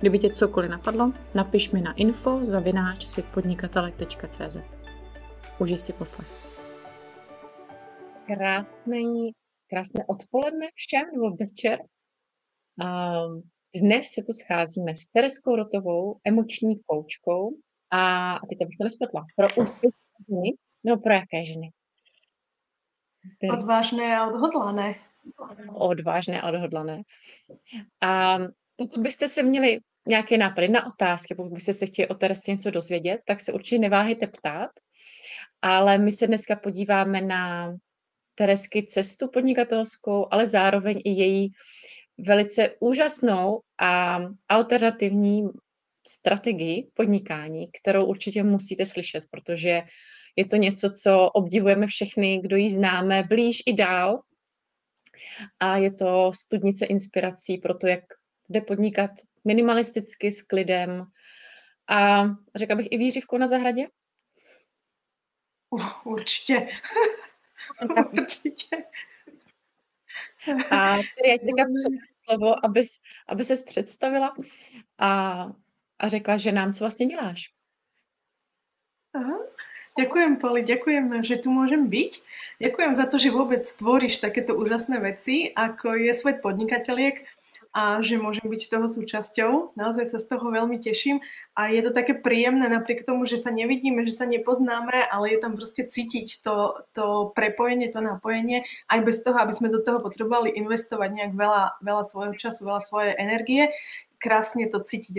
Kdyby tě cokoliv napadlo, napiš mi na info@světpodnikatelek.cz. Užij si poslech. Krásné odpoledne ještě nebo večer. Dnes se tu scházíme s Tereskou Rotovou, emoční koučkou a teď abych to nespletla, pro úspěšné ženy, nebo pro jaké ženy? Odvážné a odhodlané. Odvážné a odhodlané. A pokud byste se měli nějaké nápady na otázky, pokud byste se chtěli o Teresce něco dozvědět, tak se určitě neváhejte ptát, ale my se dneska podíváme na Teresky cestu podnikatelskou, ale zároveň i její velice úžasnou a alternativní strategii podnikání, kterou určitě musíte slyšet, protože je to něco, co obdivujeme všechny, kdo ji známe blíž i dál. A je to studnice inspirací pro to, jak jde podnikat minimalisticky s klidem a řekla bych i výřivkou na zahradě? Určitě. Určitě. A tedy já teďka předám slovo, aby ses představila a řekla, že nám co vlastně děláš. Aha. Ďakujem, Poli, ďakujem, že tu môžem byť. Ďakujem za to, že vôbec tvoríš takéto úžasné veci, ako je Svet podnikateliek a že môžem byť toho súčasťou. Naozaj sa z toho veľmi teším a je to také príjemné napriek tomu, že sa nevidíme, že sa nepoznáme, ale je tam proste cítiť to prepojenie, to napojenie, aj bez toho, aby sme do toho potrebovali investovať nejak veľa svojho času, veľa svojej energie. Krásne to cítiť,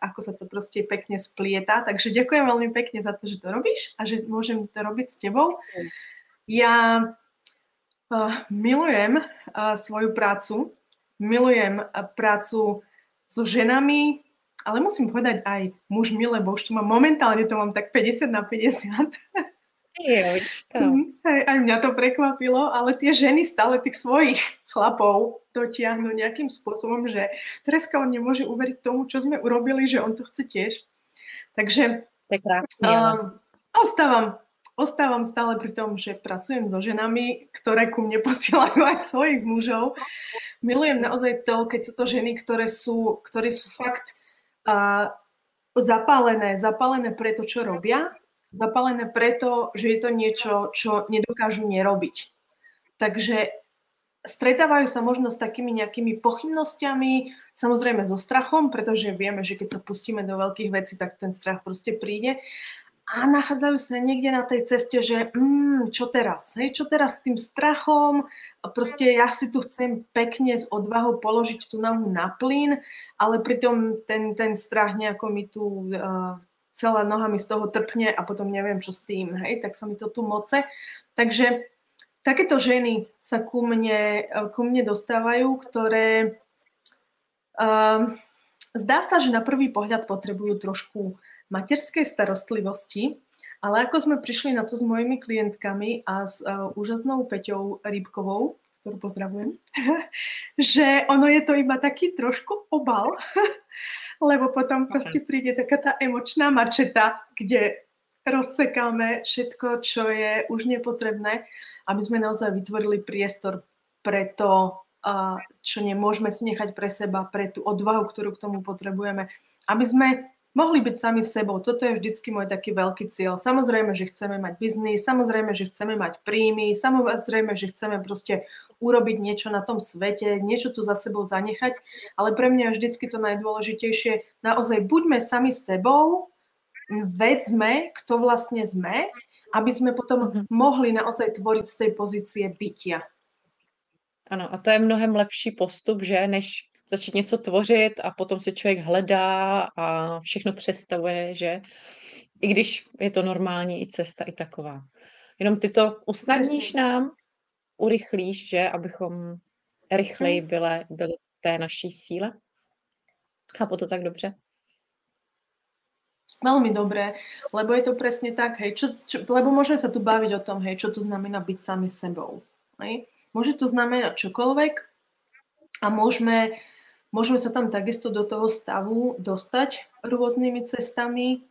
ako sa to proste pekne splietá. Takže ďakujem veľmi pekne za to, že to robíš a že môžem to robiť s tebou. Ja milujem svoju prácu. Milujem prácu so ženami, ale musím povedať aj mužmi, lebo už tu mám momentálne, to mám tak 50/50. Aj mňa to prekvapilo, ale tie ženy stále tých svojich chlapov dotiahnu nejakým spôsobom, že Tereska, on nemôže uveriť tomu, čo sme urobili, že on to chce tiež. Takže ostávam stále pri tom, že pracujem so ženami, ktoré ku mne posielajú aj svojich mužov. Milujem naozaj to, keď sú to ženy, ktoré sú fakt zapálené pre to, čo robia. Zapálené preto, že je to niečo, čo nedokážu nerobiť. Takže stretávajú sa možno s takými nejakými pochybnosťami, samozrejme so strachom, pretože vieme, že keď sa pustíme do veľkých vecí, tak ten strach proste príde. A nachádzajú sa niekde na tej ceste, že čo teraz? Hej, čo teraz s tým strachom? Proste ja si tu chcem pekne s odvahou položiť tú nohu na plyn, ale pritom ten strach nejako mi tu... celá noha mi z toho trpne a potom neviem, čo s tým, hej, tak sa mi to tu moce. Takže takéto ženy sa ku mne dostávajú, ktoré zdá sa, že na prvý pohľad potrebujú trošku materskej starostlivosti, ale ako sme prišli na to s mojimi klientkami a s úžasnou Peťou Rybkovou, ktorú pozdravujem, že ono je to iba taký trošku obal, lebo potom proste príde taká tá emočná mačeta, kde rozsekáme všetko, čo je už nepotrebné, aby sme naozaj vytvorili priestor pre to, čo nemôžeme si nechať pre seba, pre tú odvahu, ktorú k tomu potrebujeme, aby sme mohli byť sami sebou. Toto je vždycky môj taký veľký cieľ. Samozrejme, že chceme mať biznis, samozrejme, že chceme mať príjmy, samozrejme, že chceme proste urobiť niečo na tom svete, niečo tu za sebou zanechať, ale pre mňa je vždycky to najdôležitejšie. Naozaj buďme sami sebou, vedzme, kto vlastne sme, aby sme potom mohli naozaj tvoriť z tej pozície bytia. Ano, a to je mnohem lepší postup, že, než začít něco tvořit a potom se člověk hledá a všechno přestavuje, že i když je to normální, i cesta, i taková. Jenom ty to usnadníš nám, urychlíš, že, abychom rychleji byli té naší síle. Chápu to tak dobře? Veľmi dobré, lebo je to presne tak, hej, lebo môžeme sa tu baviť o tom, hej, čo to znamená byť sami sebou. Hej. Môže to znamenať čokoľvek a môžeme sa tam takisto do toho stavu dostať rôznymi cestami.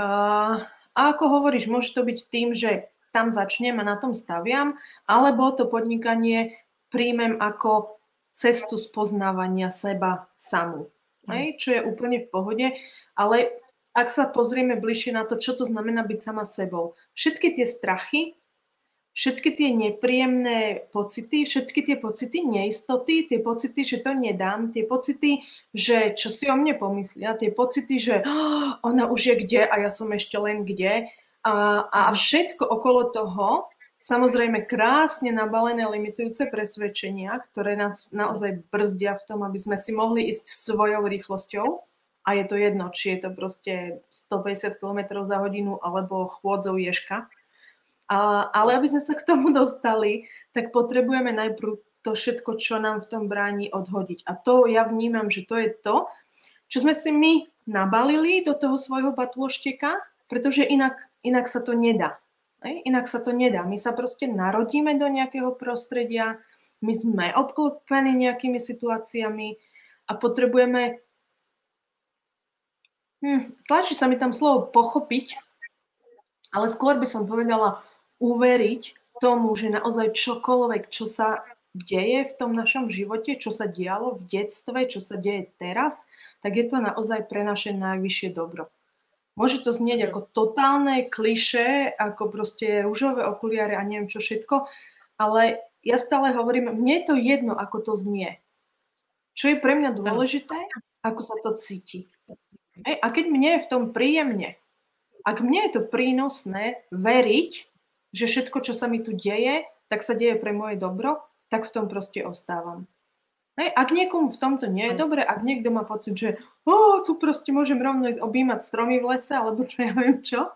A ako hovoríš, môže to byť tým, že tam začnem a na tom staviam, alebo to podnikanie príjmem ako cestu spoznávania seba samu, hej, čo je úplne v pohode, ale ak sa pozrieme bližšie na to, čo to znamená byť sama sebou. Všetky tie strachy, všetky tie nepríjemné pocity, všetky tie pocity neistoty, tie pocity, že to nedám, tie pocity, že čo si o mne pomyslia, tie pocity, že ona už je kde a ja som ešte len kde. A všetko okolo toho, samozrejme krásne nabalené limitujúce presvedčenia, ktoré nás naozaj brzdia v tom, aby sme si mohli ísť svojou rýchlosťou. A je to jedno, či je to proste 150 km za hodinu alebo chôdzou ježka. Ale aby sme sa k tomu dostali, tak potrebujeme najprv to všetko, čo nám v tom bráni, odhodiť. A to ja vnímam, že to je to, čo sme si my nabalili do toho svojho batôšteka, pretože inak sa to nedá. Inak sa to nedá. My sa proste narodíme do nejakého prostredia, my sme obklopení nejakými situáciami a potrebujeme... tlačí sa mi tam slovo pochopiť, ale skôr by som povedala uveriť tomu, že naozaj čokoľvek, čo sa deje v tom našom živote, čo sa dialo v detstve, čo sa deje teraz, tak je to naozaj pre naše najvyššie dobro. Môže to znieť ako totálne klišé, ako proste ružové okuliare a neviem čo všetko, ale ja stále hovorím, mne je to jedno, ako to znie. Čo je pre mňa dôležité, ako sa to cíti. A keď mne je v tom príjemne, ak mne je to prínosné veriť, že všetko, čo sa mi tu deje, tak sa deje pre moje dobro, tak v tom proste ostávam. Ak niekomu v tomto nie je dobre, ak niekto má pocit, že tu proste môžem rovno ísť objímať stromy v lese, alebo čo ja viem čo,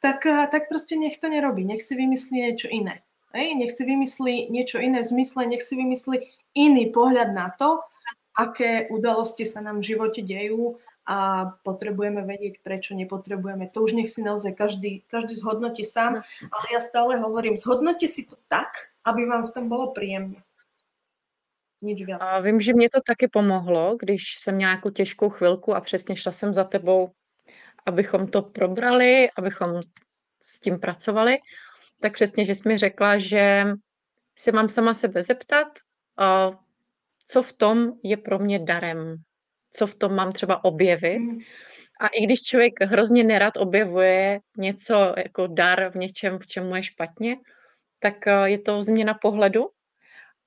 tak proste nech to nerobí, nech si vymyslí niečo iné. Nech si vymyslí niečo iné v zmysle, nech si vymyslí iný pohľad na to, aké udalosti sa nám v živote dejú, a potrebujeme vedieť, prečo nepotrebujeme. To už nech si naozaj každý zhodnotí sám, ale ja stále hovorím, zhodnote si to tak, aby vám v tom bolo príjemne. Nič viac. A vím, že mě to taky pomohlo, když jsem měla nějakou těžkou chvilku a přesně šla jsem za tebou, abychom to probrali, abychom s tím pracovali, tak přesně, že jsi mi řekla, že se mám sama sebe zeptat, co v tom je pro mě darem. Co v tom mám třeba objevit. A i když člověk hrozně nerad objevuje něco jako dar v něčem, v čem mu je špatně, tak je to změna pohledu.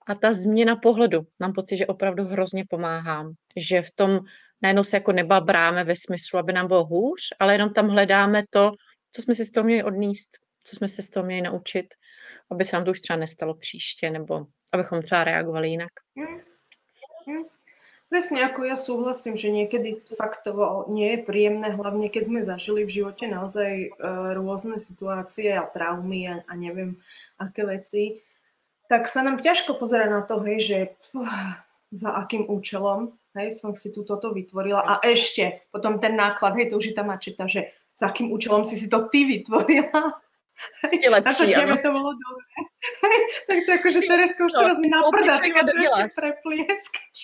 A ta změna pohledu, mám pocit, že opravdu hrozně pomáhá. Že v tom najednou se jako nebabráme ve smyslu, aby nám bylo hůř, ale jenom tam hledáme to, co jsme si z toho měli odníst, co jsme se z toho měli naučit, aby se nám to už třeba nestalo příště, nebo abychom třeba reagovali jinak. Presne ako ja súhlasím, že niekedy faktovo nie je príjemné, hlavne keď sme zažili v živote naozaj rôzne situácie a traumy a neviem aké veci, tak sa nám ťažko pozerá na to, hej, že za akým účelom, hej, som si tu toto vytvorila. A ešte potom ten náklad, hej, to už je tá mačeta, že za akým účelom si to ty vytvorila. Ešte lepší, áno. To bolo dobré. Tak to akože Tereska už teraz mi naprdá, tak to ešte preplieskaš.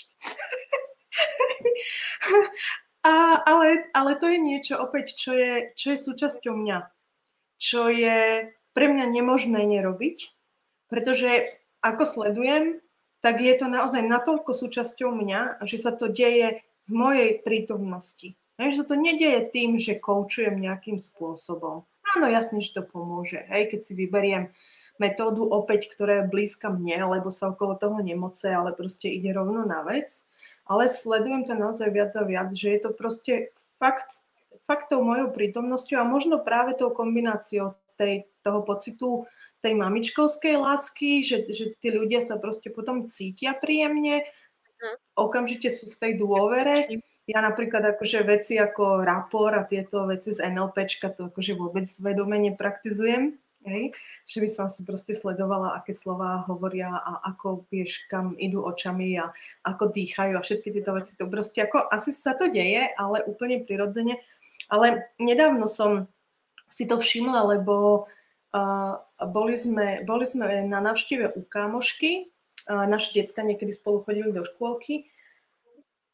Ale to je niečo opäť, čo je súčasťou mňa. Čo je pre mňa nemožné nerobiť, pretože ako sledujem, tak je to naozaj natoľko súčasťou mňa, že sa to deje v mojej prítomnosti. Že sa to nedeje tým, že koučujem nejakým spôsobom. Áno, jasne, že to pomôže. Hej, keď si vyberiem metódu opäť, ktorá je blízka mne, alebo sa okolo toho nemoce, ale proste ide rovno na vec. Ale sledujem to naozaj viac a viac, že je to proste fakt tou mojou prítomnosťou a možno práve tou kombináciou toho pocitu tej mamičkovskej lásky, že tí ľudia sa proste potom cítia príjemne, okamžite sú v tej dôvere. Ja napríklad akože veci ako rapor a tieto veci z NLPčka to akože vôbec vedome nepraktizujem, hej? Že by som si proste sledovala, aké slová hovoria a ako kam idú očami a ako dýchajú a všetky tieto veci. To proste ako asi sa to deje, ale úplne prirodzene. A Ale nedávno som si to všimla, lebo boli sme na návšteve u kámošky, naši decka niekedy spolu chodili do škôlky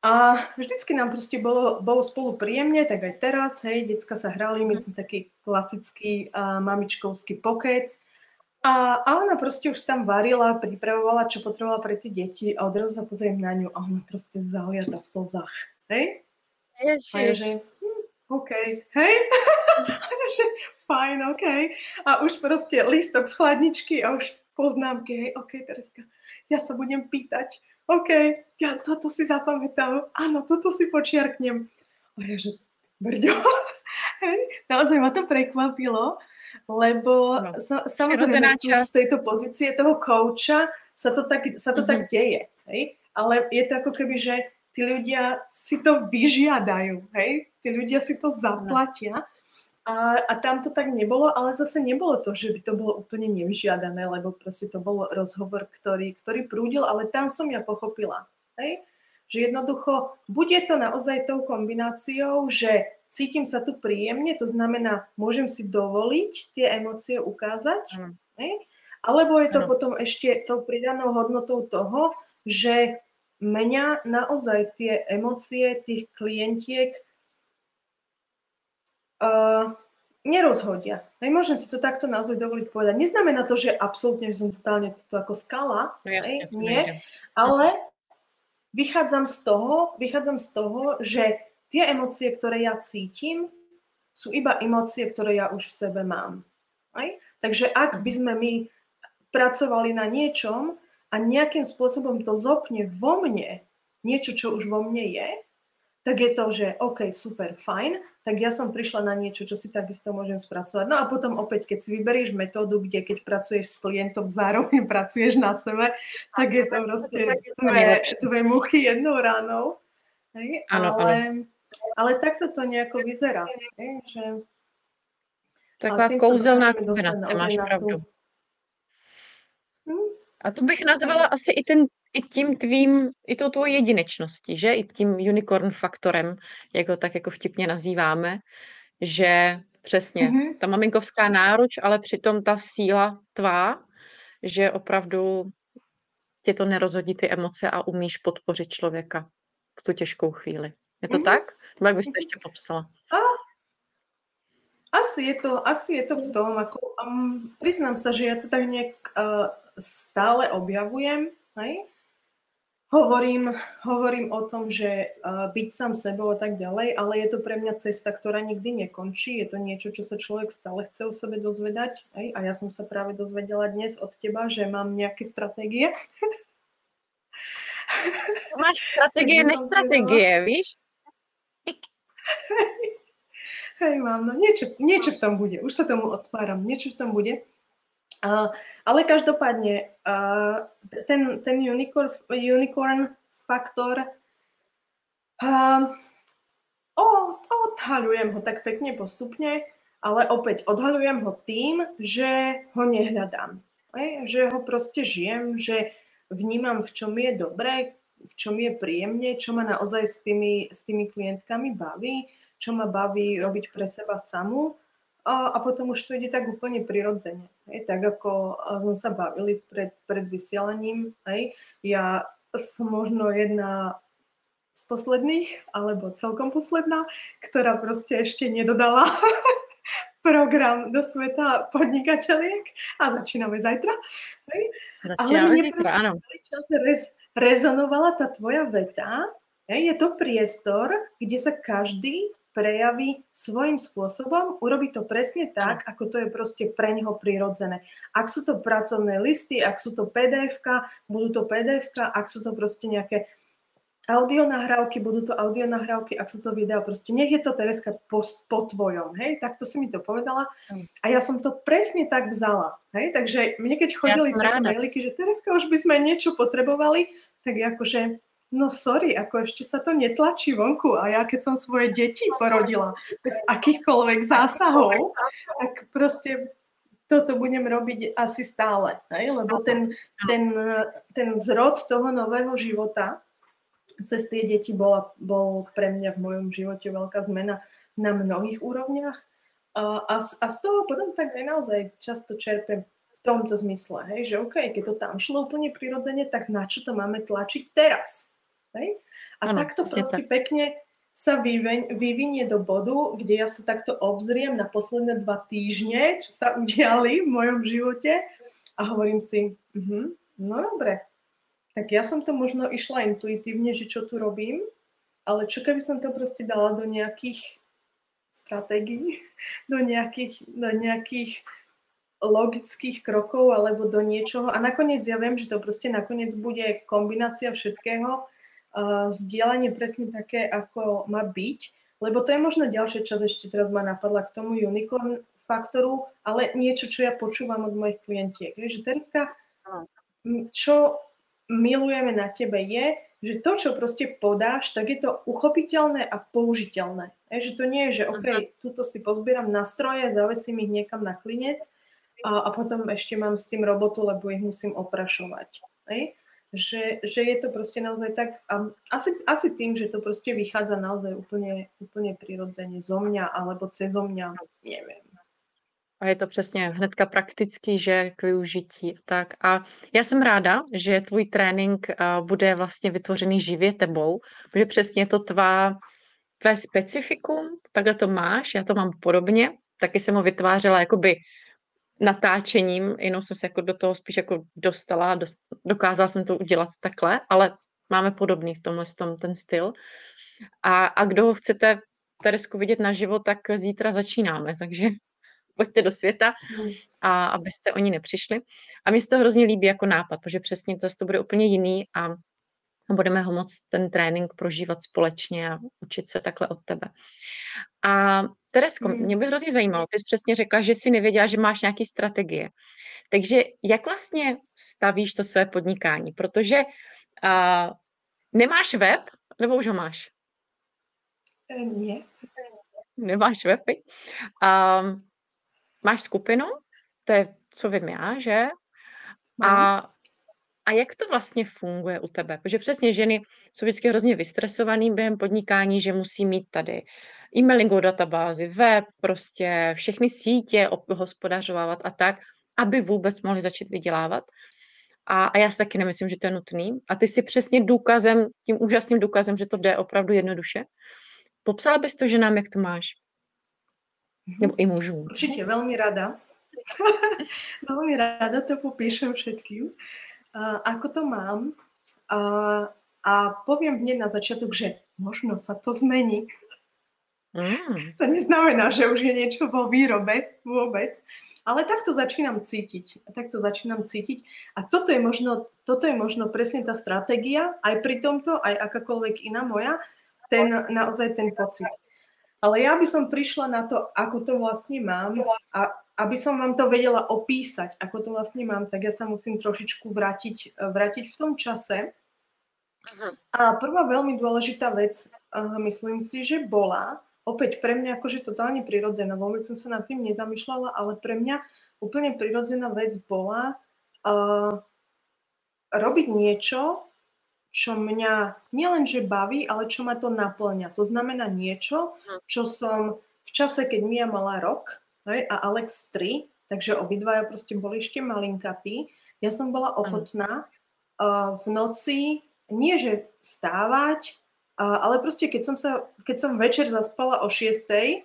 a vždycky nám proste bolo spolu príjemne, tak aj teraz, hej, decka sa hrali, myslím, taký klasický mamičkovský pokec a ona proste už tam varila, pripravovala, čo potrebovala pre tie deti a odrazu sa pozriem na ňu a ona proste zaliata v slzách, hej? Ježiš. OK, hej, fajn, OK. A už prostě lístok z chladničky a už poznámky, hej, OK, Tereska, já se budem pýtať, OK, já toto si zapamätám, ano, toto si počiarknem. A já že, brďo, hej, naozaj ma to prekvapilo, lebo no, samozřejmě z této pozice toho kouča sa to tak děje, hej, ale je to jako keby, že tí ľudia si to vyžiadajú, hej? Tí ľudia si to zaplatia a tam to tak nebolo, ale zase nebolo to, že by to bolo úplne nevyžiadané, lebo proste to bol rozhovor, ktorý prúdil, ale tam som ja pochopila, hej? Že jednoducho bude to naozaj tou kombináciou, že cítim sa tu príjemne, to znamená, môžem si dovoliť tie emócie ukázať, hej? Alebo je to potom ešte tou pridanou hodnotou toho, že mňa naozaj tie emócie tých klientiek nerozhodia. Nemôžem si to takto naozaj dovoliť povedať. Neznamená to, že absolútne, že som totálne to ako skala, no jasne, nie, ale vychádzam z toho, že tie emócie, ktoré ja cítim, sú iba emócie, ktoré ja už v sebe mám. Hej? Takže ak by sme my pracovali na niečom, a nejakým spôsobom to zopne vo mne niečo, čo už vo mne je, tak je to, že OK, super, fajn, tak ja som prišla na niečo, čo si takisto môžem spracovať. No a potom opäť, keď si vyberíš metódu, kde keď pracuješ s klientom, zároveň pracuješ na sebe, tak je to proste dve muchy jednou ránou. Hej? Ale takto to nejako vyzerá. Hej? Že... Taková kouzelná kombinace, máš pravdu. A to bych nazvala asi i tou tvojí jedinečností, že? I tím unicorn faktorem, jak ho tak jako vtipně nazýváme, že přesně, ta maminkovská náruč, ale přitom ta síla tvá, že opravdu tě to nerozhodí ty emoce a umíš podpořit člověka v tu těžkou chvíli. Je to tak? Jak byste ještě popsala? Asi je to v tom, ako, priznám sa, že ja to tak nejak stále objavujem, hej? Hovorím o tom, že byť sám sebou a tak ďalej, ale je to pre mňa cesta, ktorá nikdy nekončí, je to niečo, čo sa človek stále chce o sebe dozvedať, hej? A ja som sa práve dozvedela dnes od teba, že mám nejaké stratégie. Máš stratégie, než stratégie, víš? Hej, mám, no niečo v tom bude. Už sa tomu otváram, niečo v tom bude. Ale každopádne ten unicorn faktor odhaľujem ho tak pekne postupne, ale opäť odhaľujem ho tým, že ho nehľadám. Že ho proste žijem, že vnímam, v čom je dobré, v čom je príjemne, čo ma naozaj s tými klientkami baví, čo ma baví robiť pre seba samu a potom už to ide tak úplne prirodzene. Tak ako sme sa bavili pred vysielaním, hej. Ja som možno jedna z posledných, alebo celkom posledná, ktorá proste ešte nedodala program do sveta podnikateliek a začíname zajtra. Hej. Ale mne proste čas rezonovala tá tvoja veta, hej. Je to priestor, kde sa každý prejaví svojím spôsobom, urobí to presne tak, ako to je proste pre neho prirodzené. Ak sú to pracovné listy, ak sú to PDF-ka, budú to PDF-ka, ak sú to proste nejaké audionahrávky, budú to audionahrávky, ak sú to videá, proste nech je to Tereska po tvojom, hej, takto si mi to povedala a ja som to presne tak vzala, hej, takže mne keď chodili tak mailiky, že Tereska, už by sme niečo potrebovali, tak akože no sorry, ako ešte sa to netlačí vonku a ja keď som svoje deti porodila bez akýchkoľvek zásahov, tak proste toto budem robiť asi stále, ne? Lebo ten zrod toho nového života cez tie deti bol pre mňa v mojom živote veľká zmena na mnohých úrovniach. A z toho potom tak aj naozaj často čerpem v tomto zmysle, hej, že OK, keď to tam šlo úplne prirodzene, tak na čo to máme tlačiť teraz? Hej? A ano, takto proste tak pekne sa vyvinie do bodu, kde ja sa takto obzriem na posledné 2 týždne, čo sa udiali v mojom živote a hovorím si, no dobre, tak ja som to možno išla intuitívne, že čo tu robím, ale čo keby som to proste dala do nejakých stratégií, do nejakých logických krokov alebo do niečoho a nakoniec ja viem, že to proste nakoniec bude kombinácia všetkého, zdieľanie presne také, ako má byť, lebo to je možno ďalšia časť, ešte teraz ma napadla k tomu unicorn faktoru, ale niečo, čo ja počúvam od mojich klientiek. Že Tereska, čo milujeme na tebe je, že to, čo proste podáš, tak je to uchopiteľné a použiteľné. Že to nie je, že OK, tuto si pozbieram nástroje, zavesím ich niekam na klinec a potom ešte mám s tým robotu, lebo ich musím oprašovať. Že je to proste naozaj tak, asi tým, že to proste vychádza naozaj úplne prirodzene zo mňa, alebo cezo mňa, neviem. A je to přesně hnedka praktický, že k využití. Tak a já jsem ráda, že tvůj trénink bude vlastně vytvořený živě tebou, protože přesně je to tvé specifikum, takhle to máš, já to mám podobně, taky jsem ho vytvářela jakoby natáčením, jenom jsem se jako do toho spíš jako dostala, dokázala jsem to udělat takhle, ale máme podobný v tomhle ten styl. A kdo ho chcete Teresku vidět naživo, tak zítra začínáme, takže pojďte do světa, a abyste oni nepřišli. A mně se to hrozně líbí jako nápad, protože přesně to bude úplně jiný a budeme ho moct ten trénink prožívat společně a učit se takhle od tebe. A Teresko, mě by hrozně zajímalo, ty jsi přesně řekla, že jsi nevěděla, že máš nějaké strategie. Takže jak vlastně stavíš to své podnikání? Protože nemáš web, nebo už ho máš? Ne. Nemáš web? Máš skupinu, to je, co vím já, že? A jak to vlastně funguje u tebe? Protože přesně ženy jsou vždycky hrozně vystresovaný během podnikání, že musí mít tady e-mailingovou databázi, web, prostě všechny sítě obhospodařovávat a tak, aby vůbec mohly začít vydělávat. A já si taky nemyslím, že to je nutný. A ty jsi přesně důkazem, tím úžasným důkazem, že to jde opravdu jednoduše. Popsala bys to ženám, jak to máš? Nebo i mužů. Určitě, velmi ráda. Velmi ráda to popíšem všetkým. Ako to mám. A poviem hneď na začiatok, že možno sa to zmení. To neznamená, že už je niečo vo výrobe vôbec. Ale tak to začínam cítiť. A toto je možno presne tá stratégia, aj pri tomto, aj akákoľvek iná moja, naozaj ten pocit. Ale ja by som prišla na to, ako to vlastne mám a aby som vám to vedela opísať, ako to vlastne mám, tak ja sa musím trošičku vrátiť v tom čase. A prvá veľmi dôležitá vec, myslím si, že bola, opäť pre mňa akože totálne prirodzená, vôbec som sa nad tým nezamýšľala, ale pre mňa úplne prirodzená vec bola robiť niečo, čo mňa nielenže baví, ale čo ma to naplňa. To znamená niečo, čo som v čase, keď Mia mala rok a Alex 3, takže obidvaja proste boli ešte malinkatí, ja som bola ochotná v noci, nie že stávať, ale proste keď som večer zaspala o 6:00,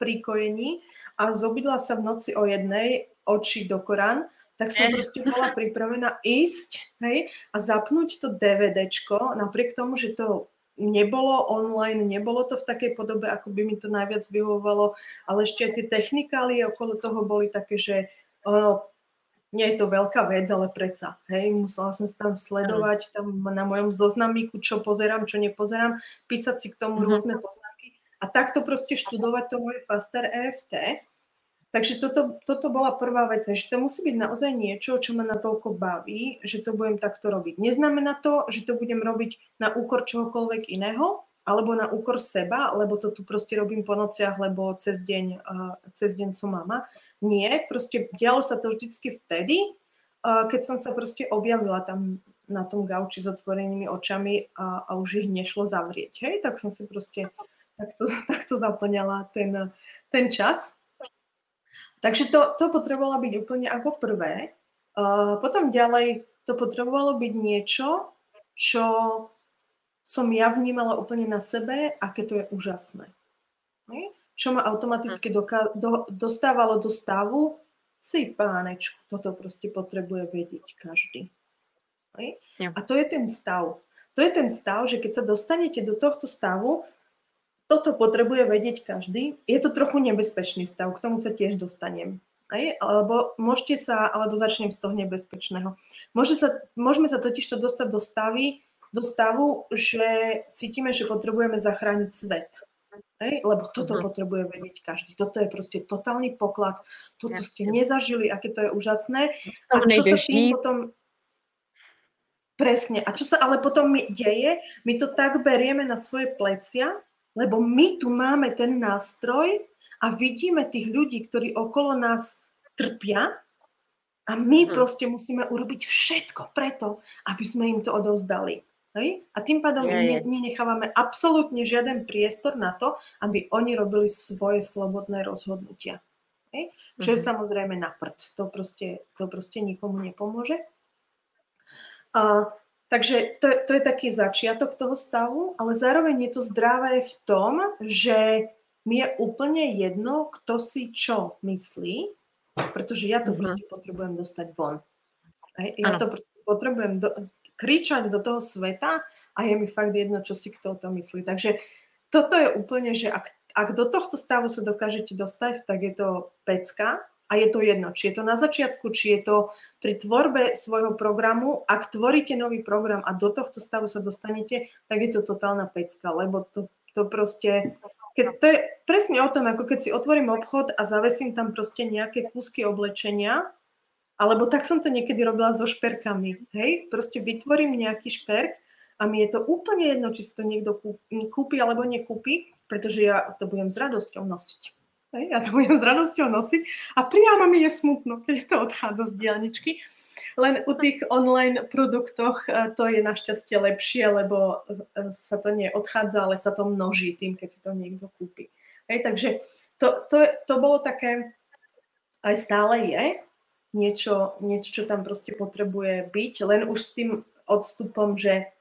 pri kojení a zobudila sa v noci o 1:00, oči do Korán, tak som proste bola pripravená ísť a zapnúť to DVDčko, napriek tomu, že to nebolo online, nebolo to v takej podobe, ako by mi to najviac vyhovovalo, ale ešte tie technikálie okolo toho boli také, že nie je to veľká vec, ale predsa. Musela som sa tam sledovať, tam na mojom zoznamíku, čo pozerám, čo nepozerám, písať si k tomu rôzne poznámky a takto proste študovať to moje Faster EFT. Takže toto bola prvá vec, že to musí byť naozaj niečo, čo ma natoľko baví, že to budem takto robiť. Neznamená to, že to budem robiť na úkor čohokoľvek iného, alebo na úkor seba, lebo to tu proste robím po nociach, lebo cez deň som mama. Nie, proste dialo sa to vždycky vtedy, keď som sa proste objavila tam na tom gauči s otvorenými očami a už jich nešlo zavřít. Hej, tak jsem si prostě takto zaplňala ten čas. Takže to potrebovalo byť úplne ako prvé. Potom ďalej to potrebovalo byť niečo, čo som ja vnímala úplne na sebe, aké to je úžasné. Čo ma automaticky dostávalo do stavu, cej pánečku, toto proste potrebuje vedieť každý. A to je ten stav. To je ten stav, že keď sa dostanete do tohto stavu, toto potrebuje vedieť každý. Je to trochu nebezpečný stav, k tomu sa tiež dostanem. Alebo začnem z toho nebezpečného. Môžeme sa totižto dostať do stavu, že cítime, že potrebujeme zachrániť svet. Lebo toto potrebuje vedieť každý. Toto je proste totálny poklad. Toto ste nezažili, aké to je úžasné. A čo sa tým potom... Presne. A čo sa ale potom deje, my to tak berieme na svoje plecia, lebo my tu máme ten nástroj a vidíme tých ľudí, ktorí okolo nás trpia a my proste musíme urobiť všetko preto, aby sme im to odovzdali. A tým pádom nenechávame absolútne žiaden priestor na to, aby oni robili svoje slobodné rozhodnutia. Čo je samozrejme na prd. To proste nikomu nepomôže. Takže to je taký začiatok toho stavu, ale zároveň je to zdravé v tom, že mi je úplne jedno, kto si čo myslí, pretože ja to proste potrebujem dostať von. Ja to proste potrebujem kričať do toho sveta a je mi fakt jedno, čo si kto to myslí. Takže toto je úplne, že ak do tohto stavu sa dokážete dostať, tak je to pecka. A je to jedno, či je to na začiatku, či je to pri tvorbe svojho programu. Ak tvoríte nový program a do tohto stavu sa dostanete, tak je to totálna pecka, lebo to proste... To je presne o tom, ako keď si otvorím obchod a zavesím tam proste nejaké kúsky oblečenia, alebo tak som to niekedy robila so šperkami. Hej? Proste vytvorím nejaký šperk a mi je to úplne jedno, či si to niekto kúpi alebo nekúpi, pretože ja to budem s radosťou nosiť. Ja to budem s radosťou nosiť a priamo mi je smutno, keď to odchádza z diaľničky. Len u tých online produktoch to je našťastie lepšie, lebo sa to neodchádza, ale sa to množí tým, keď si to niekto kúpi. Takže to bolo také, aj stále je niečo, čo tam proste potrebuje byť, len už s tým odstupom, že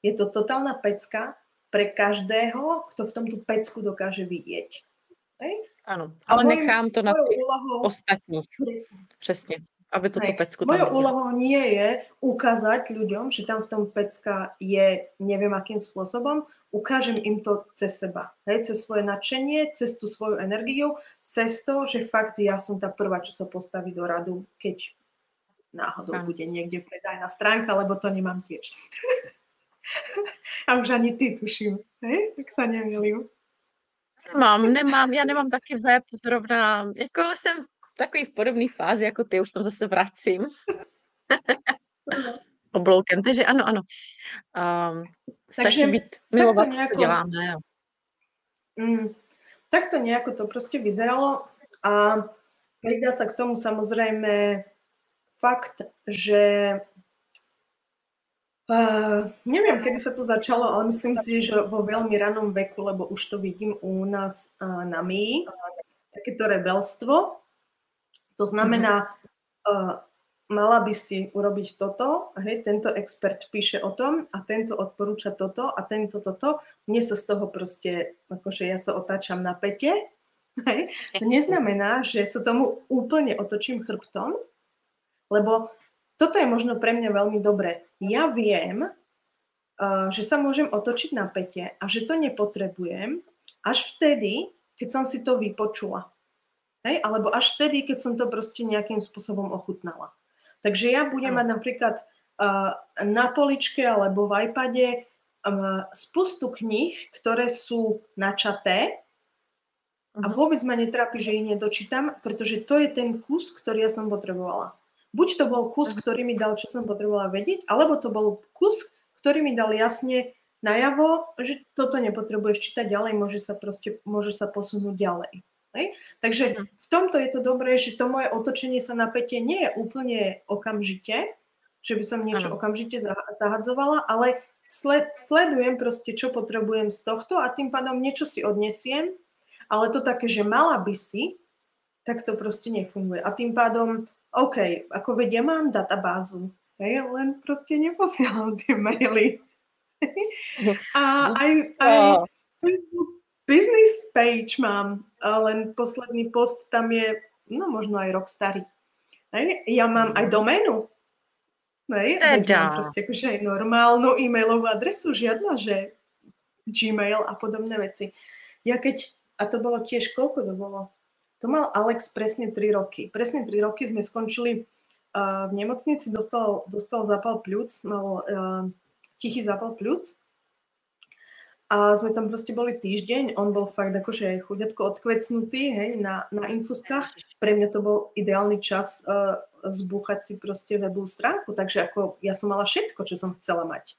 je to totálna pecka pre každého, kto v tom tú pecku dokáže vidieť. Ano, ale nechám to na těch ostatních. Přesně, aby to pecku tam viděla. Mojou úlohou nie je ukázať ľuďom, že tam v tom pecka je neviem akým spôsobom, ukážem im to cez seba. Hej? Cez svoje nadšenie, cez tú svoju energiu, cez to, že fakt ja som tá prvá, čo sa postaví do radu, keď náhodou bude niekde predajná stránka, lebo to nemám tiež. A už ani ty tuším, hej? Tak sa nemýlim. Já nemám taky web zrovna, jako jsem v takový podobný fázi jako ty, už tam zase vracím obloukem, takže ano. Stačí být milovat, co děláme. Tak to nějak to prostě vyzeralo a přidá se k tomu samozřejmě fakt, že neviem, kedy sa to začalo, ale myslím si, že vo veľmi ranom veku, lebo už to vidím u nás na Mii, takéto rebelstvo. To znamená, mala by si urobiť toto, hej, tento expert píše o tom a tento odporúča toto a tento toto. Mne sa z toho proste, akože ja sa otáčam na pete. Hej. To neznamená, že sa tomu úplne otočím chrbtom, lebo toto je možno pre mňa veľmi dobré. Ja viem, že sa môžem otočiť na pete a že to nepotrebujem až vtedy, keď som si to vypočula. Hej? Alebo až vtedy, keď som to proste nejakým spôsobom ochutnala. Takže ja budem mať napríklad na poličke alebo v iPade spustu kníh, ktoré sú načaté a vôbec ma netrápi, že ich nedočítam, pretože to je ten kus, ktorý ja som potrebovala. Buď to bol kus, ktorý mi dal, čo som potrebovala vedieť, alebo to bol kus, ktorý mi dal jasne najavo, že toto nepotrebuješ čítať ďalej, môže sa posunúť ďalej. Ne? Takže v tomto je to dobré, že to moje otočenie sa na pete nie je úplne okamžite, že by som niečo okamžite zahadzovala, ale sledujem proste, čo potrebujem z tohto a tým pádom niečo si odnesiem, ale to také, že mala by si, tak to proste nefunguje. A tým pádom, OK, ako vedia, mám databázu, hej, len proste neposielam tie maily. A aj Facebook business page mám, len posledný post tam je, no možno aj rok starý. Hej? Ja mám aj doménu. Hej? Mám proste akože aj normálnu e-mailovú adresu, žiadna, že Gmail a podobné veci. Ja keď, a to bolo tiež, koľko to bolo? To mal Alex presne 3 roky. Presne 3 roky sme skončili v nemocnici, dostal zápal pľúc, mal tichý zápal pľúc. A sme tam proste boli týždeň, on bol fakt akože chudiatko odkvecnutý, hej, na infuskách. Pre mňa to bol ideálny čas zbúchať si proste webovú stránku, takže ako ja som mala všetko, čo som chcela mať.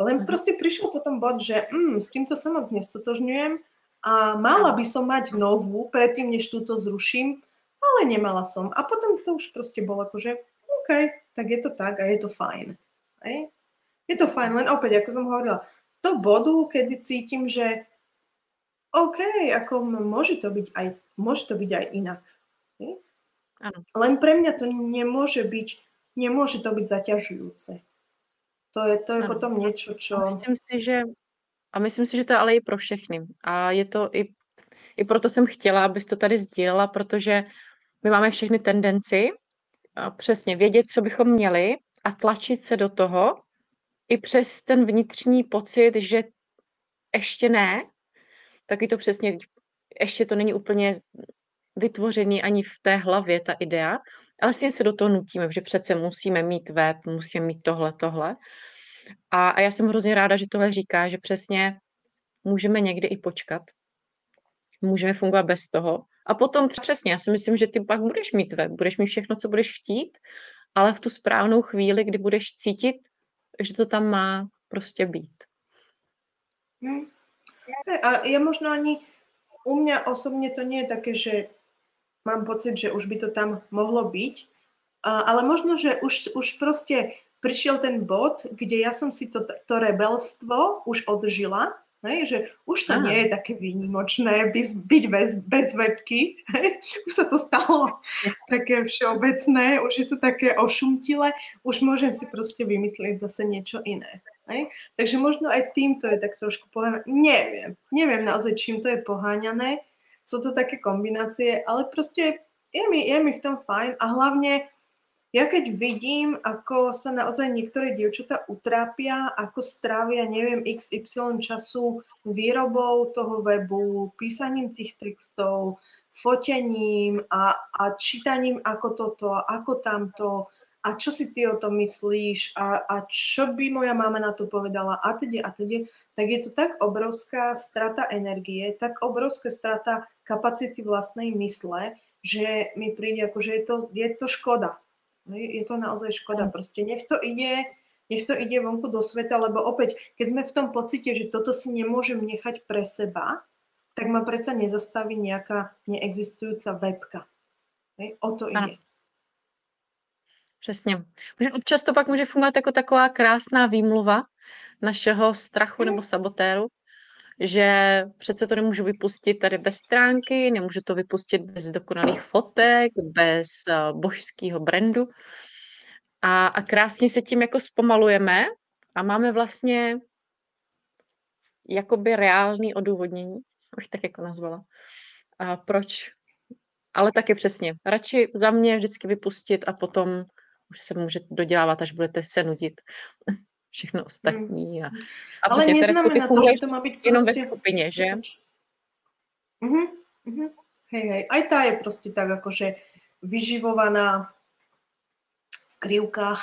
Len proste prišiel potom bod, že s týmto sa moc nestotožňujem a mala by som mať novú, predtým, než túto zruším, ale nemala som. A potom to už proste bolo akože, OK, tak je to tak a je to fajn. Hej. Je to fajn, len opäť, ako som hovorila, do bodu, kedy cítim, že OK, ako môže to byť aj inak. Ano. Len pre mňa to nemôže to byť zaťažujúce. To je potom niečo, čo... A myslím si, že to je ale i pro všechny. A je to i proto jsem chtěla, abys to tady sdílela, protože my máme všechny tendenci přesně vědět, co bychom měli a tlačit se do toho, i přes ten vnitřní pocit, že ještě ne, taky to přesně, ještě to není úplně vytvořený ani v té hlavě, ta idea, ale si se do toho nutíme, že přece musíme mít web, musíme mít tohle. A já jsem hrozně ráda, že tohle říká, že přesně můžeme někdy i počkat, můžeme fungovat bez toho. A potom přesně, já si myslím, že ty pak budeš mít web, budeš mít všechno, co budeš chtít, ale v tu správnou chvíli, kdy budeš cítit, že to tam má prostě být. A ja možno ani, u mňa osobne to nie je také, že mám pocit, že už by to tam mohlo byť, ale možno, že už proste prišiel ten bod, kde ja som si to rebelstvo už odžila, hej, že už to nie je také výnimočné byť bez webky, hej, už sa to stalo také všeobecné, už je to také ošumtile, už môžem si proste vymyslieť zase niečo iné. Hej. Takže možno aj týmto je tak trošku poháňané. Neviem naozaj, čím to je poháňané, sú to také kombinácie, ale proste je mi v tom fajn a hlavne ja keď vidím, ako sa naozaj niektoré dievčatá utrápia, ako strávia, neviem, XY času výrobou toho webu, písaním tých textov, fotením a čítaním ako toto, ako tamto, a čo si ty o tom myslíš, a čo by moja mama na to povedala, a tedy, tak je to tak obrovská strata energie, tak obrovská strata kapacity vlastnej mysle, že mi príde, akože je to škoda. Je to naozaj škoda. Proste nech to ide vonku do sveta, lebo opäť, keď sme v tom pocite, že toto si nemôžem nechať pre seba, tak ma predsa nezastaví nejaká neexistujúca webka. O to ide. Přesně. Občas to pak může fungovat jako taková krásná výmluva našeho strachu nebo sabotéru, že přece to nemůžu vypustit tady bez stránky, nemůžu to vypustit bez dokonalých fotek, bez božského brandu. A krásně se tím jako zpomalujeme a máme vlastně jakoby reálný odůvodnění, bych tak jako nazvala. A proč? Ale taky přesně. Radši za mě vždycky vypustit a potom už se můžete dodělávat, až budete se nudit. Všechno ostatní. A ale neznamená to, že to má byť jenom ve skupině, že? Hej. Aj tá je proste tak akože vyživovaná v krivkách.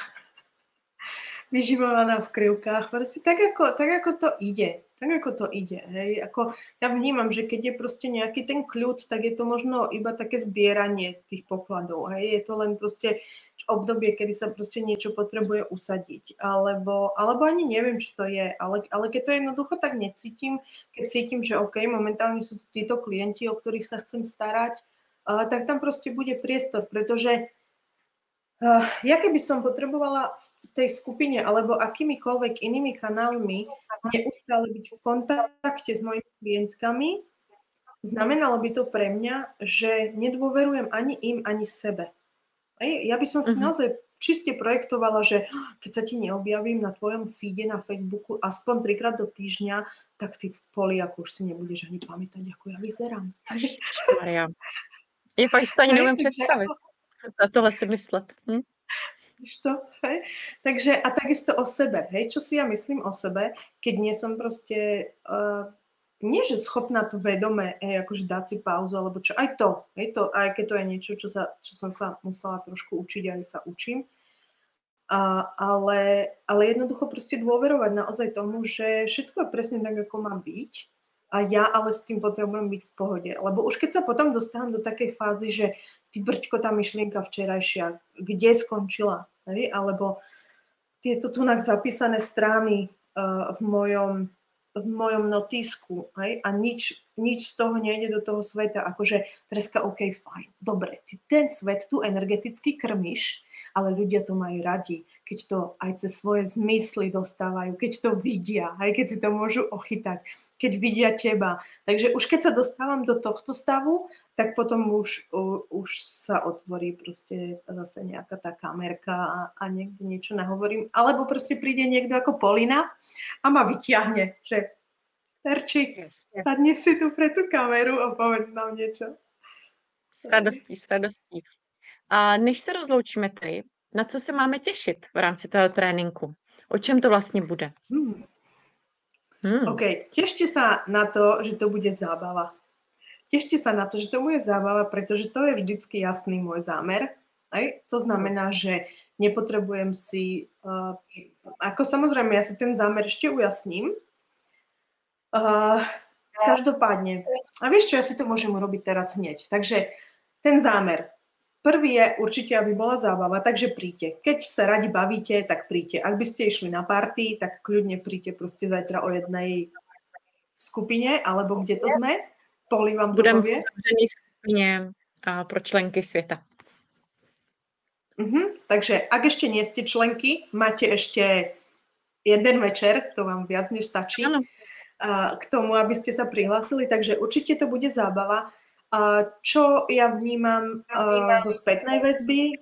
Proste tak ako to ide. Hej. Ako, ja vnímam, že keď je proste nejaký ten kľud, tak je to možno iba také zbieranie tých pokladov. Hej. Je to len proste obdobie, kedy sa proste niečo potrebuje usadiť. Alebo ani neviem, čo to je. Ale keď to jednoducho tak necítim, keď cítim, že OK, momentálne sú títo klienti, o ktorých sa chcem starať, tak tam proste bude priestor, pretože Ja keby som potrebovala v tej skupine alebo akýmikoľvek inými kanálmi neustále byť v kontakte s mojimi klientkami, znamenalo by to pre mňa, že nedôverujem ani im, ani sebe. Ja by som si naozaj čiste projektovala, že keď sa ti neobjavím na tvojom feede na Facebooku aspoň 3-krát do týždňa, tak ty, Polly, ako už si nebudeš ani pamätať, ako ja vyzerám. Maria. Je fakt, že to ani neviem predstaviť. Na tohle si myslet. Hm? To, hej? Takže a takisto o sebe. Hej? Čo si ja myslím o sebe, keď nie som proste... nie, že schopná to vedome, akože dať si pauzu, alebo čo, aj to, aj keď to je niečo, čo som sa musela trošku učiť, aj sa učím. Ale jednoducho proste dôverovať naozaj tomu, že všetko je presne tak, ako má byť, a ja ale s tým potrebujem byť v pohode. Lebo už keď sa potom dostávam do takej fázy, že ty brďko, tá myšlienka včerajšia, kde skončila, ne? Alebo tieto tunak zapísané strany v mojom notísku, hej? A nič z toho nejde do toho sveta, akože Tereska, OK, fajn, dobre, ty ten svet tu energeticky krmiš, ale ľudia to majú radi, keď to aj cez svoje zmysly dostávajú, keď to vidia, hej? Keď si to môžu ochytať, keď vidia teba. Takže už keď sa dostávam do tohto stavu, tak potom už sa otvorí proste zase nejaká tá kamerka a niekde niečo nahovorím, alebo proste príde niekto ako Polina a ma vyťahne, že Terčík, sadni si tu pre tu kameru a povedz nám něco. S radostí, s radostí. A než se rozloučíme tady, na co se máme těšit v rámci toho tréninku? O čem to vlastně bude? OK, těšte se na to, že to bude zábava. Těšte se na to, že to bude zábava, protože to je vždycky jasný můj zámer. To znamená, že nepotřebujem si... Ako samozřejmě, já si ten zámer ještě ujasním. Každopádně, a víš čo, já si to můžem urobiť teraz hneď. Takže ten zámer. Prvý je určitě, aby bola zábava, takže príďte. Keď sa radi bavíte, tak príďte. Ak by ste išli na party, tak kľudne príďte proste zajtra o jednej v skupine, alebo kde to sme. Polly vám to povie. Budem v zavřenej skupině pro členky sveta. Takže ak ešte nie ste členky, máte ešte jeden večer, to vám viac než stačí. Ano. K tomu, aby ste sa prihlásili. Takže určite to bude zábava. Čo ja vnímam zo spätnej väzby,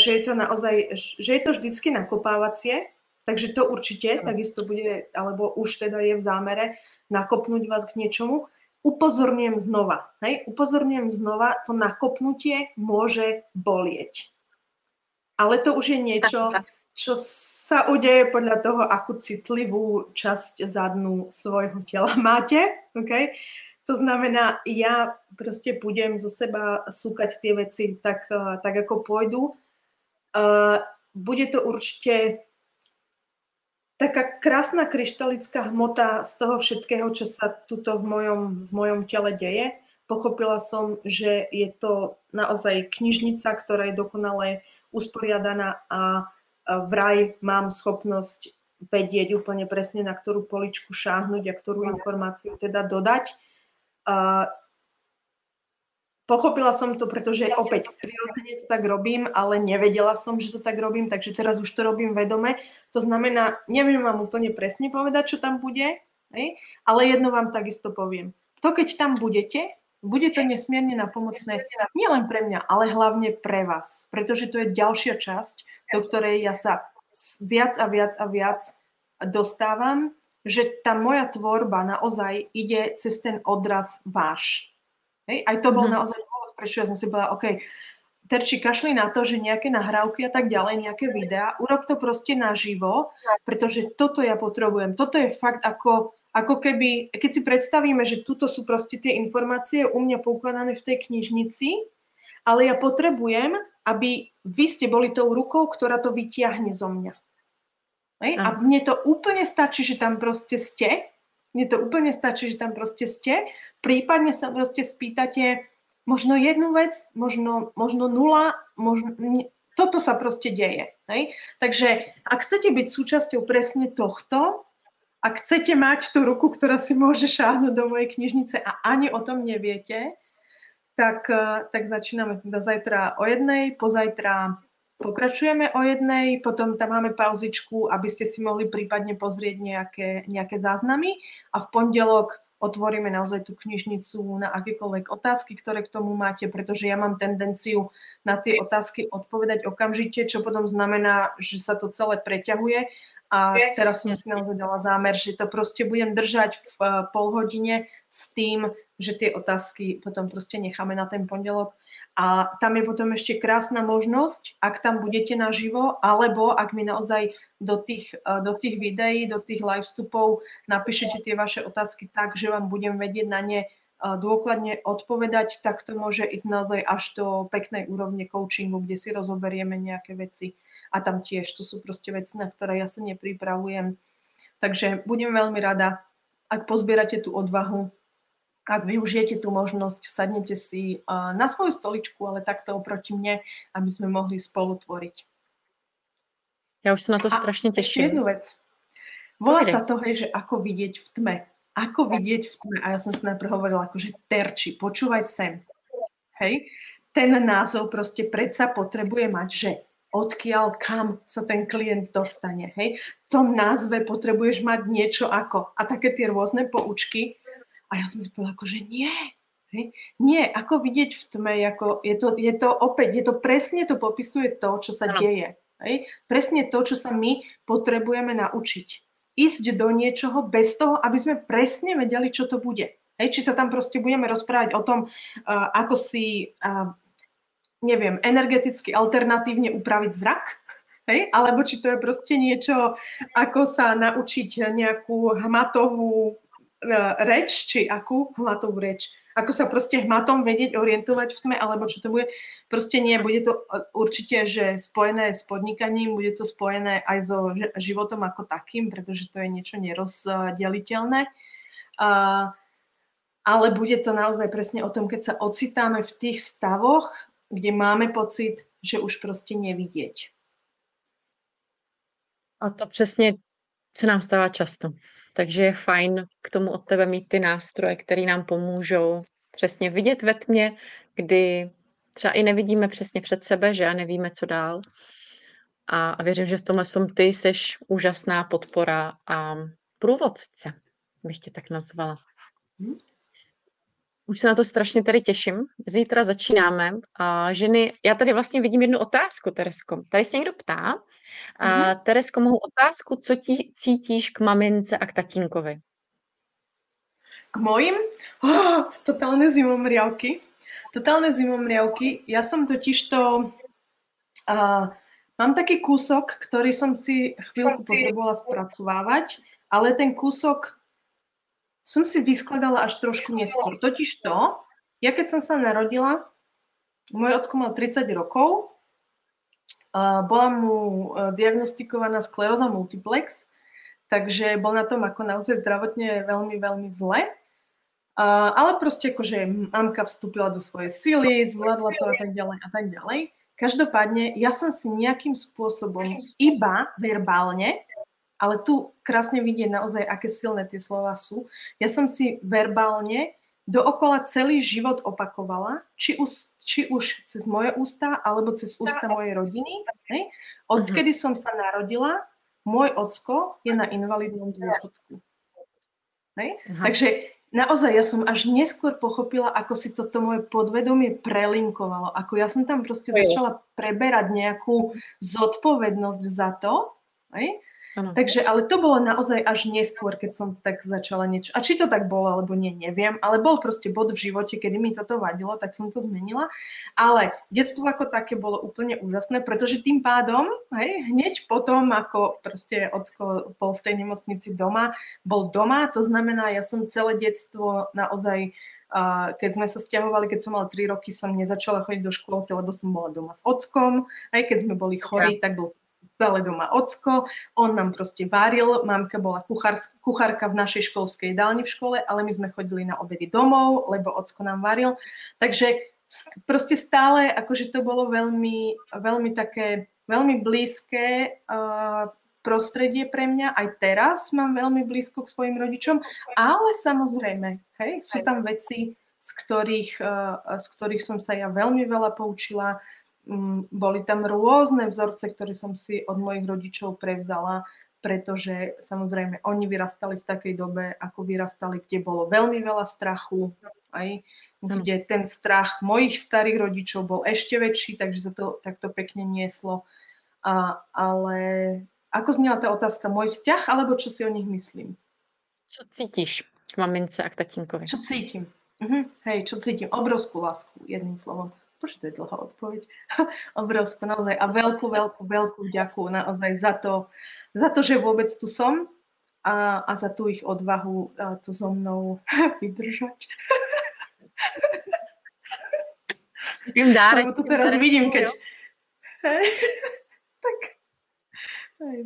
že je to naozaj, že je to vždycky nakopávacie, takže to určite takisto bude, alebo už teda je v zámere nakopnúť vás k niečomu. Upozorňujem znova. Hej? Upozorňujem znova, to nakopnutie môže bolieť. Ale to už je niečo... čo sa udeje podľa toho, akú citlivú časť zadnú svojho tela máte. Okay? To znamená, ja proste budem zo seba súkať tie veci tak ako pôjdu. Bude to určite taká krásna kryštalická hmota z toho všetkého, čo sa tuto v mojom tele deje. Pochopila som, že je to naozaj knižnica, ktorá je dokonale usporiadaná a vraj mám schopnosť vedieť úplne presne, na ktorú poličku šáhnuť a ktorú informáciu teda dodať. Pochopila som to, pretože opäť prirodzene to tak robím, ale nevedela som, že to tak robím, takže teraz už to robím vedome. To znamená, neviem vám úplne presne povedať, čo tam bude, ale jedno vám takisto poviem. To, keď tam budete, bude to nesmierne napomocné, nielen pre mňa, ale hlavne pre vás. Pretože to je ďalšia časť, do ktorej ja sa viac a viac a viac dostávam, že tá moja tvorba naozaj ide cez ten odraz váš. Hej? Aj to bol naozaj dôvod, prečo ja som si povedala, OK, Terči, kašli na to, že nejaké nahrávky a tak ďalej, nejaké videá, urob to proste naživo, pretože toto ja potrebujem. Toto je fakt ako keby, keď si predstavíme, že tuto sú proste tie informácie u mňa poukladané v tej knižnici, ale ja potrebujem, aby vy ste boli tou rukou, ktorá to vytiahne zo mňa. A mne to úplne stačí, že tam proste ste. Prípadne sa proste spýtate možno jednu vec, možno nula, toto sa proste deje. Takže ak chcete byť súčasťou presne tohto, a chcete mať tú ruku, ktorá si môže šáhnuť do mojej knižnice a ani o tom neviete, tak začíname teda zajtra o jednej, pozajtra Pokračujeme o jednej, potom tam máme pauzičku, aby ste si mohli prípadne pozrieť nejaké záznamy a v pondelok otvoríme naozaj tú knižnicu na akékoľvek otázky, ktoré k tomu máte, pretože ja mám tendenciu na tie otázky odpovedať okamžite, čo potom znamená, že sa to celé preťahuje a teraz som si naozaj dala zámer, že to proste budem držať v polhodine s tým, že tie otázky potom proste necháme na ten pondelok. A tam je potom ešte krásna možnosť, ak tam budete naživo, alebo ak mi naozaj do tých videí, do tých live vstupov napíšete tie vaše otázky tak, že vám budem vedieť na ne dôkladne odpovedať, tak to môže ísť naozaj až do peknej úrovne coachingu, kde si rozoberieme nejaké veci. A tam tiež, to sú proste veci, na ktoré ja sa nepripravujem. Takže budem veľmi rada, ak pozbierate tú odvahu, ak využijete tú možnosť, sadnete si na svoju stoličku, ale takto oproti mne, aby sme mohli spolu tvoriť. Ja už sa na to strašne teším. Jednu vec. Volá sa to, hej, že ako vidieť v tme. Ako vidieť v tme. A ja som si najprv hovorila, akože terči, počúvaj sem. Hej. Ten názov proste predsa potrebuje mať, že odkiaľ, kam sa ten klient dostane. Hej. V tom názve potrebuješ mať niečo ako. A také tie rôzne poučky. A ja som si povedala, akože nie. Hej? Nie, ako vidieť v tme, ako je to presne to popisuje to, čo sa deje. Hej? Presne to, čo sa my potrebujeme naučiť. Ísť do niečoho bez toho, aby sme presne vedeli, čo to bude. Hej? Či sa tam proste budeme rozprávať o tom, ako si, neviem, energeticky, alternatívne upraviť zrak. Hej? Alebo či to je proste niečo, ako sa naučiť nejakú hmatovú reč, či akú hmatovú reč. Ako sa proste hmatom vedieť orientovať v tme, alebo čo to bude. Proste nie, bude to určite, že spojené s podnikaním, bude to spojené aj so životom ako takým, pretože to je niečo nerozdeliteľné. Ale bude to naozaj presne o tom, keď sa ocitáme v tých stavoch, kde máme pocit, že už proste nevidieť. A to přesně se nám stává často. Takže je fajn k tomu od tebe mít ty nástroje, které nám pomůžou přesně vidět ve tmě, kdy třeba i nevidíme přesně před sebe, že a nevíme, co dál. A věřím, že v tomhle som ty seš úžasná podpora a průvodce, bych tě tak nazvala. Už se na to strašně tady těším. Zítra začínáme. A ženy, já tady vlastně vidím jednu otázku, Teresko. Tady se někdo ptá. A Teresko, mohu otázku, co ti cítíš k mamince a k tatínkovi? K mojim? Totálne zimomriavky. Totálne zimomriavky. Ja som totižto... mám taký kúsok, ktorý som si chvíľku potrebovala spracovávať, ale ten kúsok som si vyskladala až trošku neskôr. Totižto, ja keď som sa narodila, môj ocko mal 30 rokov, bola mu diagnostikovaná skleróza multiplex, takže bol na tom ako naozaj zdravotne veľmi, veľmi zle. Ale proste akože mamka vstúpila do svojej sily, zvládla to a tak ďalej a tak ďalej. Každopádne ja som si nejakým spôsobom iba verbálne, ale tu krásne vidieť naozaj, aké silné tie slova sú, ja som si verbálne dookola celý život opakovala, či už cez moje ústa, alebo cez ústa mojej rodiny. Odkedy som sa narodila, môj ocko je na invalidnom dôchodku. Takže naozaj ja som až neskôr pochopila, ako si toto moje podvedomie prelinkovalo. Ako ja som tam proste začala preberať nejakú zodpovednosť za to, hej? Ano. Takže, ale to bolo naozaj až neskôr, keď som tak začala niečo. A či to tak bolo, alebo nie, neviem. Ale bol proste bod v živote, kedy mi toto vadilo, tak som to zmenila. Ale detstvo ako také bolo úplne úžasné, pretože tým pádom, hej, hneď potom, ako proste ocko bol v tej nemocnici doma, bol doma, to znamená, ja som celé detstvo naozaj, keď sme sa sťahovali, keď som mala 3 roky, som nezačala chodiť do škôlky, lebo som bola doma s ockom. Hej, keď sme boli chorí, tak bol stále doma ocko, on nám proste varil, mamka bola kuchárka v našej školskej jedálni v škole, ale my sme chodili na obedy domov, lebo ocko nám varil, takže proste stále, akože to bolo veľmi, veľmi také, veľmi blízke prostredie pre mňa, aj teraz mám veľmi blízko k svojim rodičom, ale samozrejme, hej, sú tam veci, z ktorých som sa ja veľmi veľa poučila, boli tam rôzne vzorce, ktoré som si od mojich rodičov prevzala, pretože samozrejme oni vyrastali v takej dobe, ako vyrastali, kde bolo veľmi veľa strachu, aj, kde ten strach mojich starých rodičov bol ešte väčší, takže sa to takto pekne nieslo. Ale ako zněla ta otázka? Můj vzťah, alebo čo si o nich myslím? Co cítíš k mamince a k tatínkovi? Čo cítím? Hej, čo cítím? Obrovskou lásku, jedným slovom. Bože, to je dlhá odpověď. Obrovskou, naozaj. A velkou vďaku naozaj za to, že vůbec tu som a za tu ich odvahu to so mnou vydržať. Tím dárečkým. To teraz vidím, keď... Tak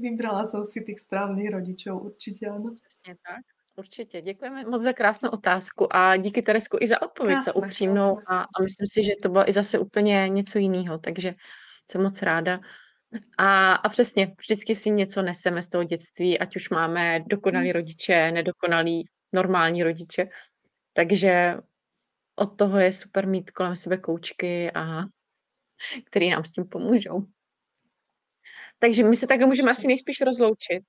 vybrala jsem si těch správných rodičů, určitě ano. Přesně tak, určitě. Děkujeme moc za krásnou otázku a díky, Teresku, i za odpověď, krásné, za upřímnou a myslím si, že to bylo i zase úplně něco jiného, takže jsem moc ráda. A přesně, vždycky si něco neseme z toho dětství, ať už máme dokonalý rodiče, nedokonalý, normální rodiče, takže od toho je super mít kolem sebe koučky, který nám s tím pomůžou. Takže my se také můžeme asi nejspíš rozloučit.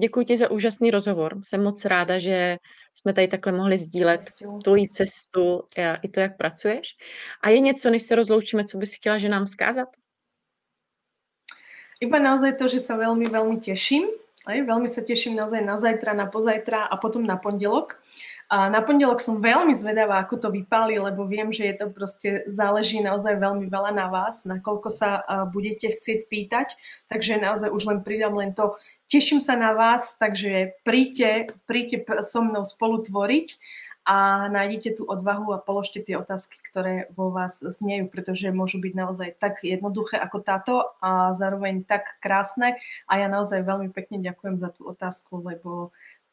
Děkuji ti za úžasný rozhovor. Jsem moc ráda, že jsme tady takhle mohli sdílet tvoji cestu i to, jak pracuješ. A je něco, než se rozloučíme, co bys chtěla, že nám zkázat? Iba naozaj to, že se velmi, velmi těším. Velmi se těším naozaj na zajtra, na pozajtra a potom na pondělok. A na pondelok som veľmi zvedavá, ako to vypáli, lebo viem, že je to proste záleží naozaj veľmi veľa na vás, nakoľko sa budete chcieť pýtať. Takže naozaj už len pridám len to. Teším sa na vás, takže príďte so mnou spolu tvoriť a nájdete tú odvahu a položte tie otázky, ktoré vo vás zniejú, pretože môžu byť naozaj tak jednoduché ako táto a zároveň tak krásne. A ja naozaj veľmi pekne ďakujem za tú otázku, lebo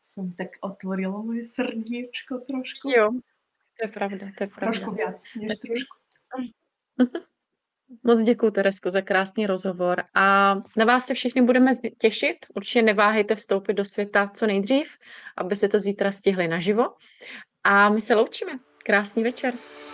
jsem tak otvorila moje srdíčko trošku. Jo, to je pravda. Trošku víc, než trošku. Moc děkuju, Teresko, za krásný rozhovor a na vás se všichni budeme těšit. Určitě neváhejte vstoupit do světa co nejdřív, aby se to zítra stihli naživo. A my se loučíme. Krásný večer.